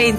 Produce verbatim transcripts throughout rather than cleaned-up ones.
N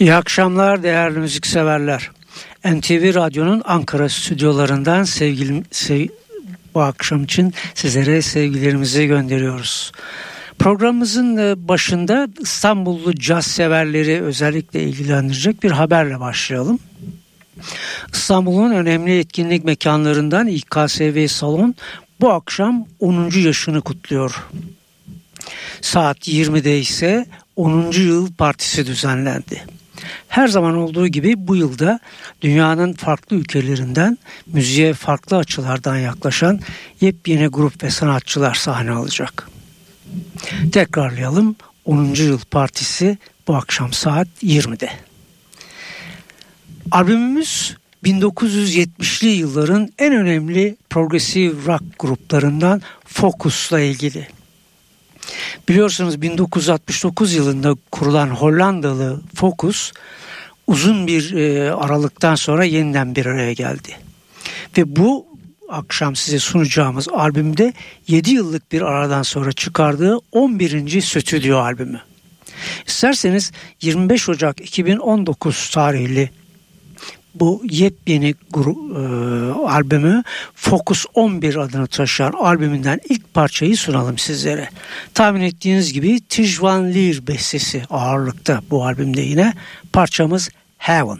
İyi akşamlar değerli müzikseverler. N T V Radyo'nun Ankara stüdyolarından sevgilim, sev, bu akşam için sizlere sevgilerimizi gönderiyoruz. Programımızın başında İstanbullu caz severleri özellikle ilgilendirecek bir haberle başlayalım. İstanbul'un önemli etkinlik mekanlarından İ K S V Salon bu akşam onuncu yaşını kutluyor. Saat yirmide ise onuncu yıl partisi düzenlendi. Her zaman olduğu gibi bu yılda dünyanın farklı ülkelerinden müziğe farklı açılardan yaklaşan yepyeni grup ve sanatçılar sahne alacak. Tekrarlayalım, onuncu yıl partisi bu akşam saat yirmide. Albümümüz bin dokuz yüz yetmişli yılların en önemli progressive rock gruplarından Focus'la ilgili. Biliyorsunuz bin dokuz yüz altmış dokuz yılında kurulan Hollandalı Focus uzun bir e, aralıktan sonra yeniden bir araya geldi. Ve bu akşam size sunacağımız albümde yedi yıllık bir aradan sonra çıkardığı on birinci stüdyo albümü. İsterseniz yirmi beş Ocak iki bin on dokuz tarihli bu yepyeni gru- e, albümü Focus on bir adını taşıyan albümünden ilk parçayı sunalım sizlere. Tahmin ettiğiniz gibi Thijs van Leer bestesi ağırlıkta bu albümde yine. Parçamız Heaven.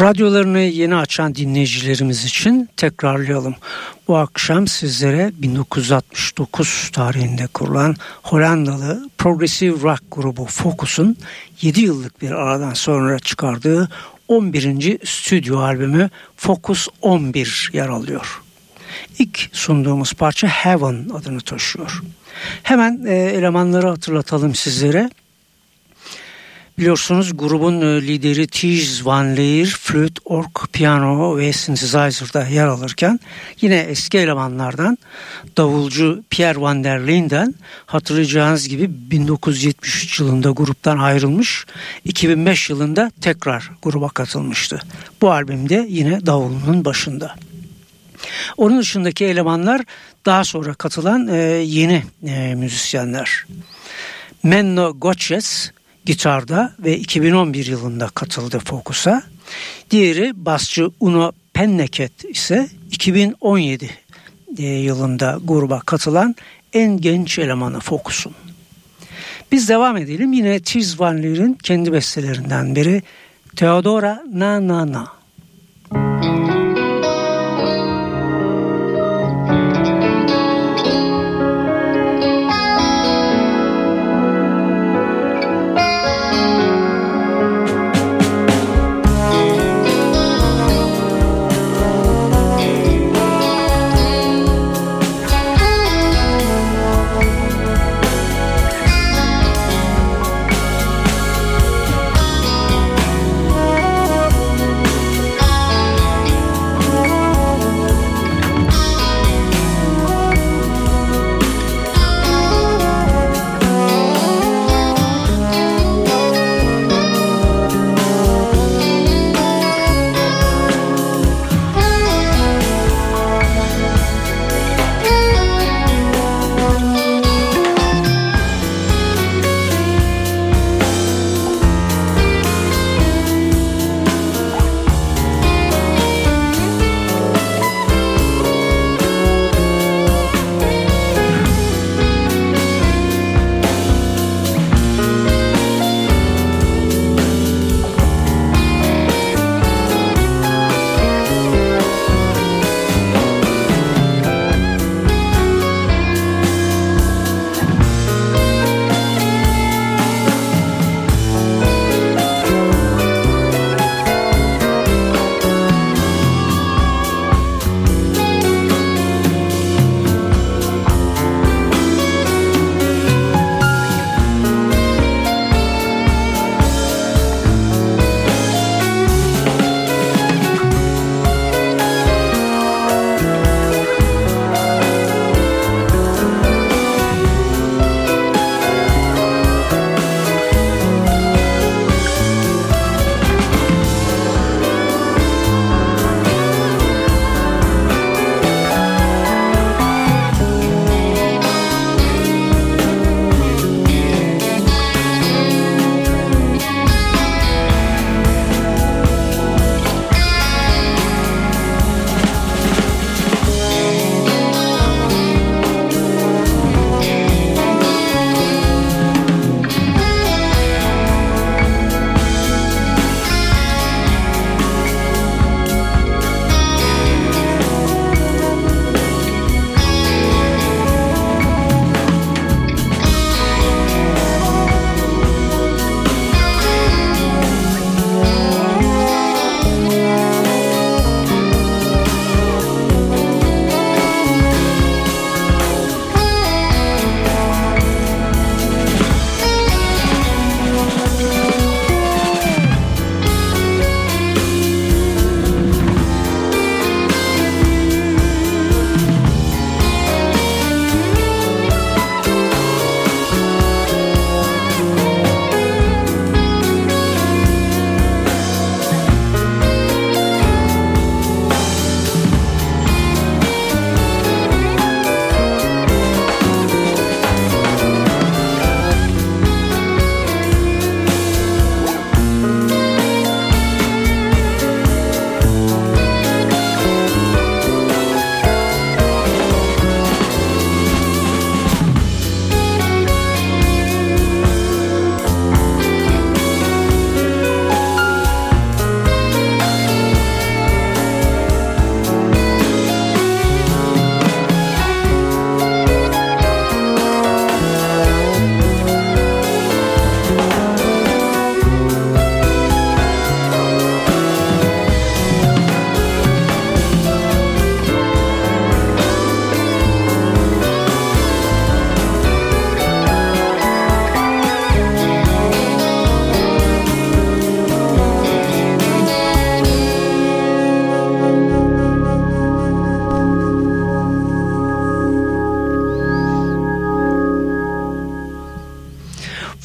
Radyolarını yeni açan dinleyicilerimiz için tekrarlayalım. Bu akşam sizlere bin dokuz yüz altmış dokuz tarihinde kurulan Hollandalı progressive rock grubu Focus'un yedi yıllık bir aradan sonra çıkardığı on birinci stüdyo albümü Focus on bir yer alıyor. İlk sunduğumuz parça Heaven adını taşıyor. Hemen elemanları hatırlatalım sizlere. Biliyorsunuz grubun lideri Thijs van Leer flüt, org, piyano ve synthesizer'da yer alırken yine eski elemanlardan davulcu Pierre van der Linden hatırlayacağınız gibi bin dokuz yüz yetmiş üç yılında gruptan ayrılmış, iki bin beş yılında tekrar gruba katılmıştı. Bu albümde yine davulunun başında. Onun dışındaki elemanlar daha sonra katılan yeni müzisyenler. Menno Gootjes gitarda ve iki bin on bir yılında katıldı Focus'a. Diğeri basçı Uno Penneket ise iki bin on yedi yılında gruba katılan en genç elemanı Focus'un. Biz devam edelim yine Thijs van Leer'in kendi bestelerinden biri Theodora Na Na Na.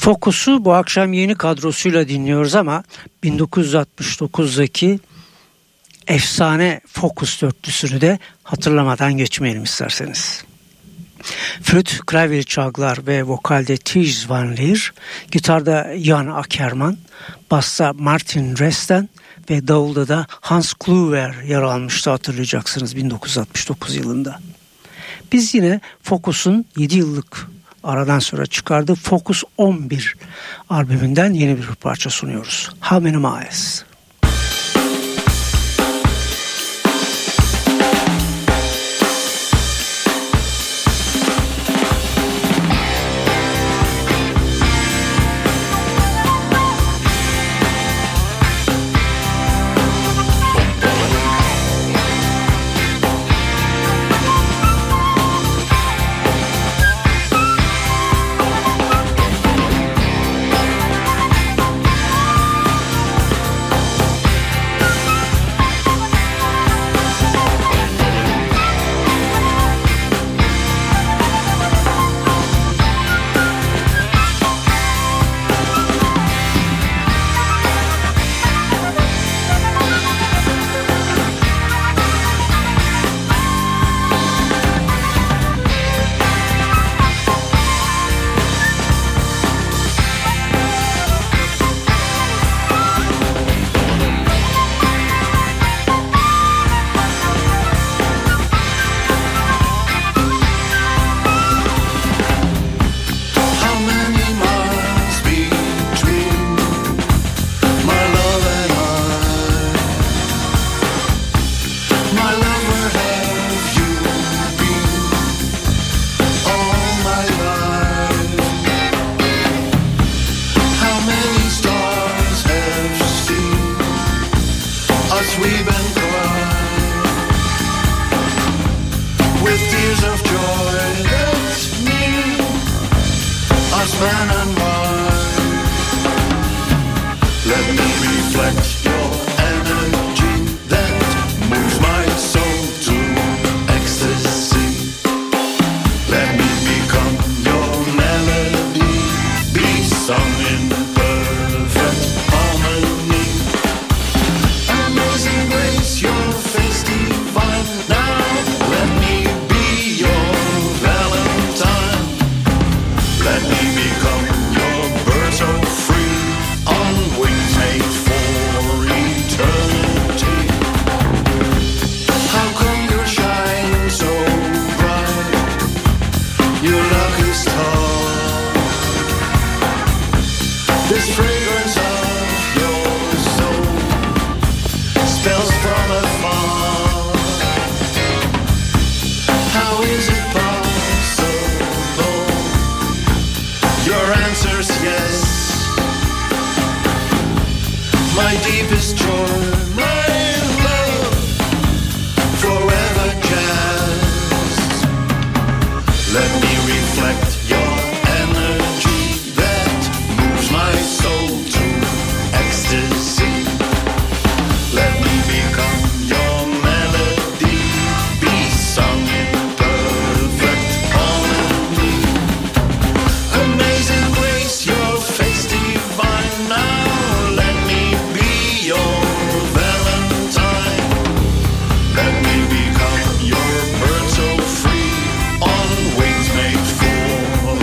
Focus'u bu akşam yeni kadrosuyla dinliyoruz ama bin dokuz yüz altmış dokuzdaki efsane Focus dörtlüsünü de hatırlamadan geçmeyelim isterseniz. Flüt, klavye çalgılar ve vokalde Thijs van Leer, gitarda Jan Ackerman, basta Martin Resten ve davulda da Hans Kluwer yer almıştı, hatırlayacaksınız bin dokuz yüz altmış dokuz yılında. Biz yine Focus'un yedi yıllık aradan sonra çıkardığı Focus on bir albümünden yeni bir parça sunuyoruz. How Many Miles? Become your bird so free on wings made for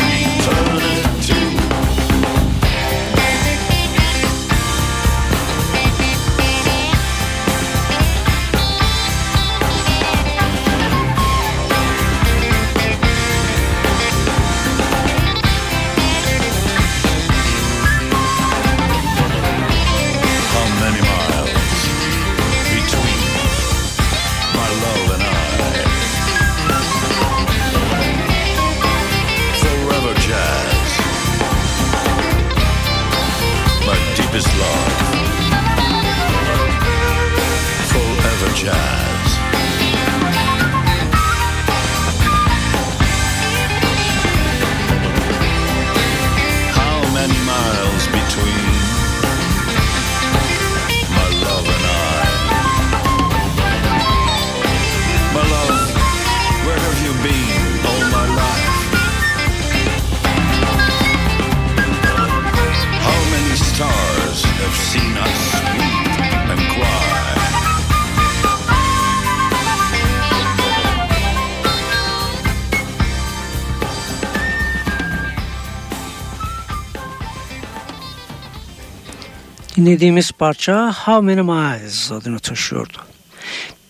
Dinlediğimiz parça How Many Miles adını taşıyordu.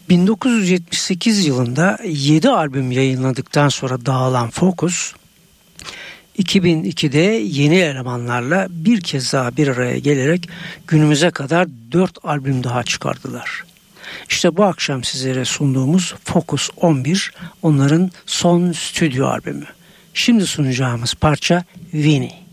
bin dokuz yüz yetmiş sekiz yılında yedi albüm yayınladıktan sonra dağılan Focus, iki bin ikide yeni elemanlarla bir kez daha bir araya gelerek günümüze kadar dört albüm daha çıkardılar. İşte bu akşam sizlere sunduğumuz Focus on bir onların son stüdyo albümü. Şimdi sunacağımız parça Winnie.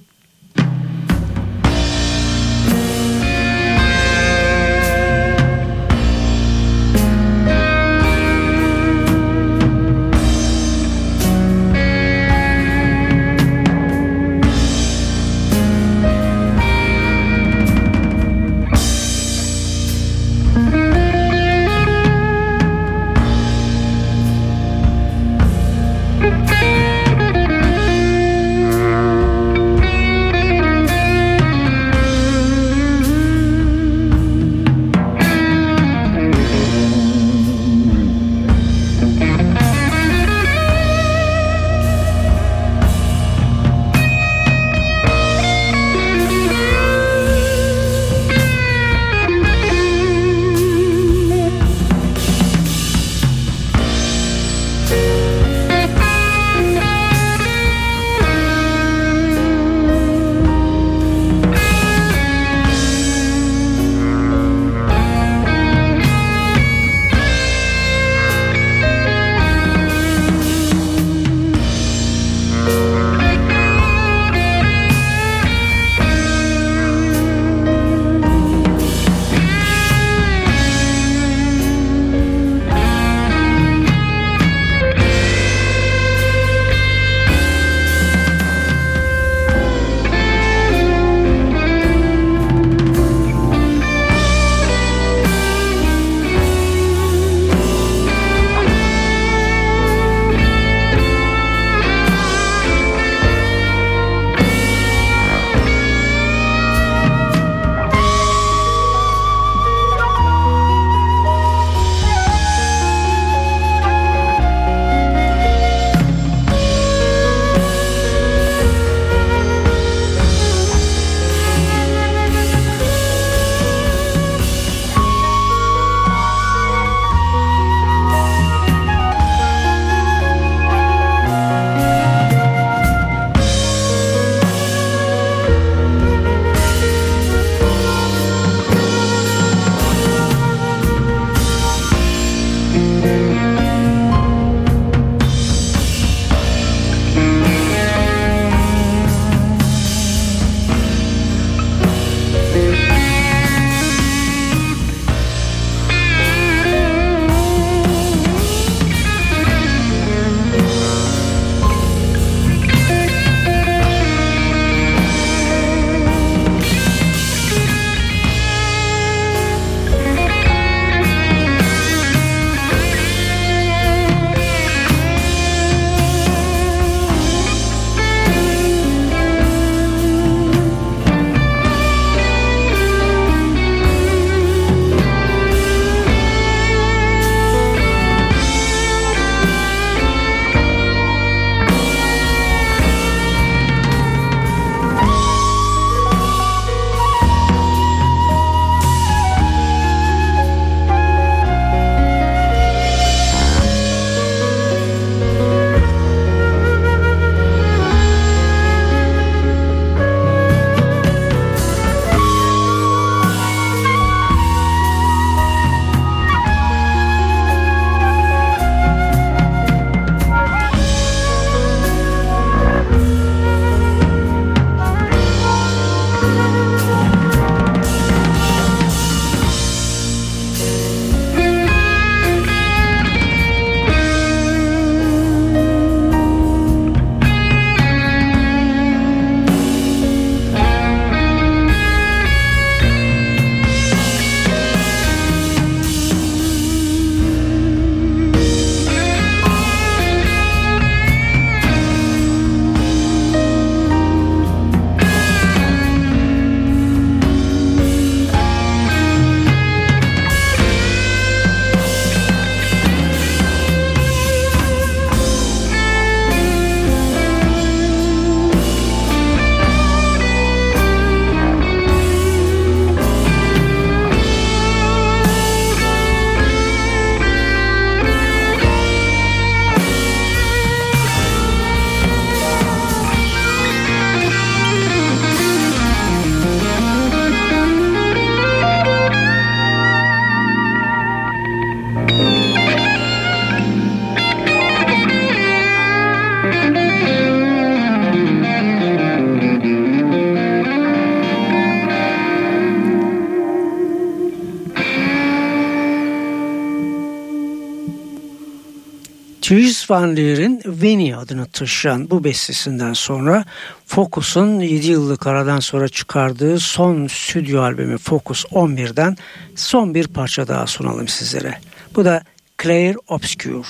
Thijs van Leer'in Veni adını taşıyan bu bestesinden sonra Focus'un yedi yıllık aradan sonra çıkardığı son stüdyo albümü Focus on birden son bir parça daha sunalım sizlere. Bu da Clair Obscure.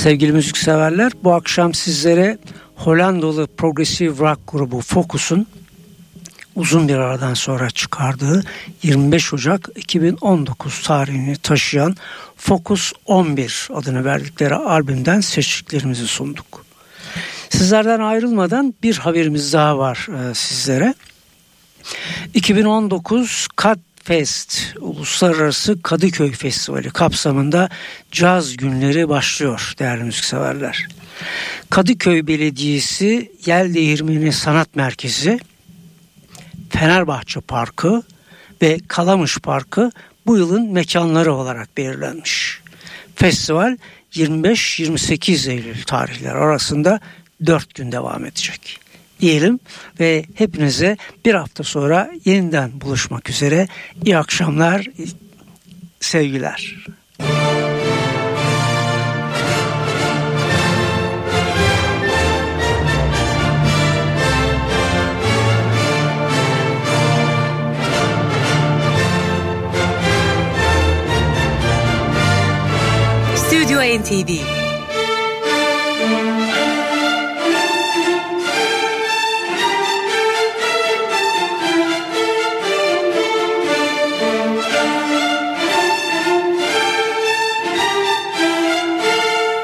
Sevgili müzikseverler, bu akşam sizlere Hollandalı progressive rock grubu Focus'un uzun bir aradan sonra çıkardığı yirmi beş Ocak iki bin on dokuz tarihini taşıyan Focus on bir adını verdikleri albümden seçtiklerimizi sunduk. Sizlerden ayrılmadan bir haberimiz daha var e, sizlere. iki bin on dokuz Kat Fest, Uluslararası Kadıköy Festivali kapsamında caz günleri başlıyor değerli müzikseverler. Kadıköy Belediyesi, Yel Değirmeni Sanat Merkezi, Fenerbahçe Parkı ve Kalamış Parkı bu yılın mekanları olarak belirlenmiş. Festival yirmi beş yirmi sekiz Eylül tarihleri arasında dört gün devam edecek. Diyelim ve hepinize bir hafta sonra yeniden buluşmak üzere. İyi akşamlar, sevgiler. Stüdyo N T V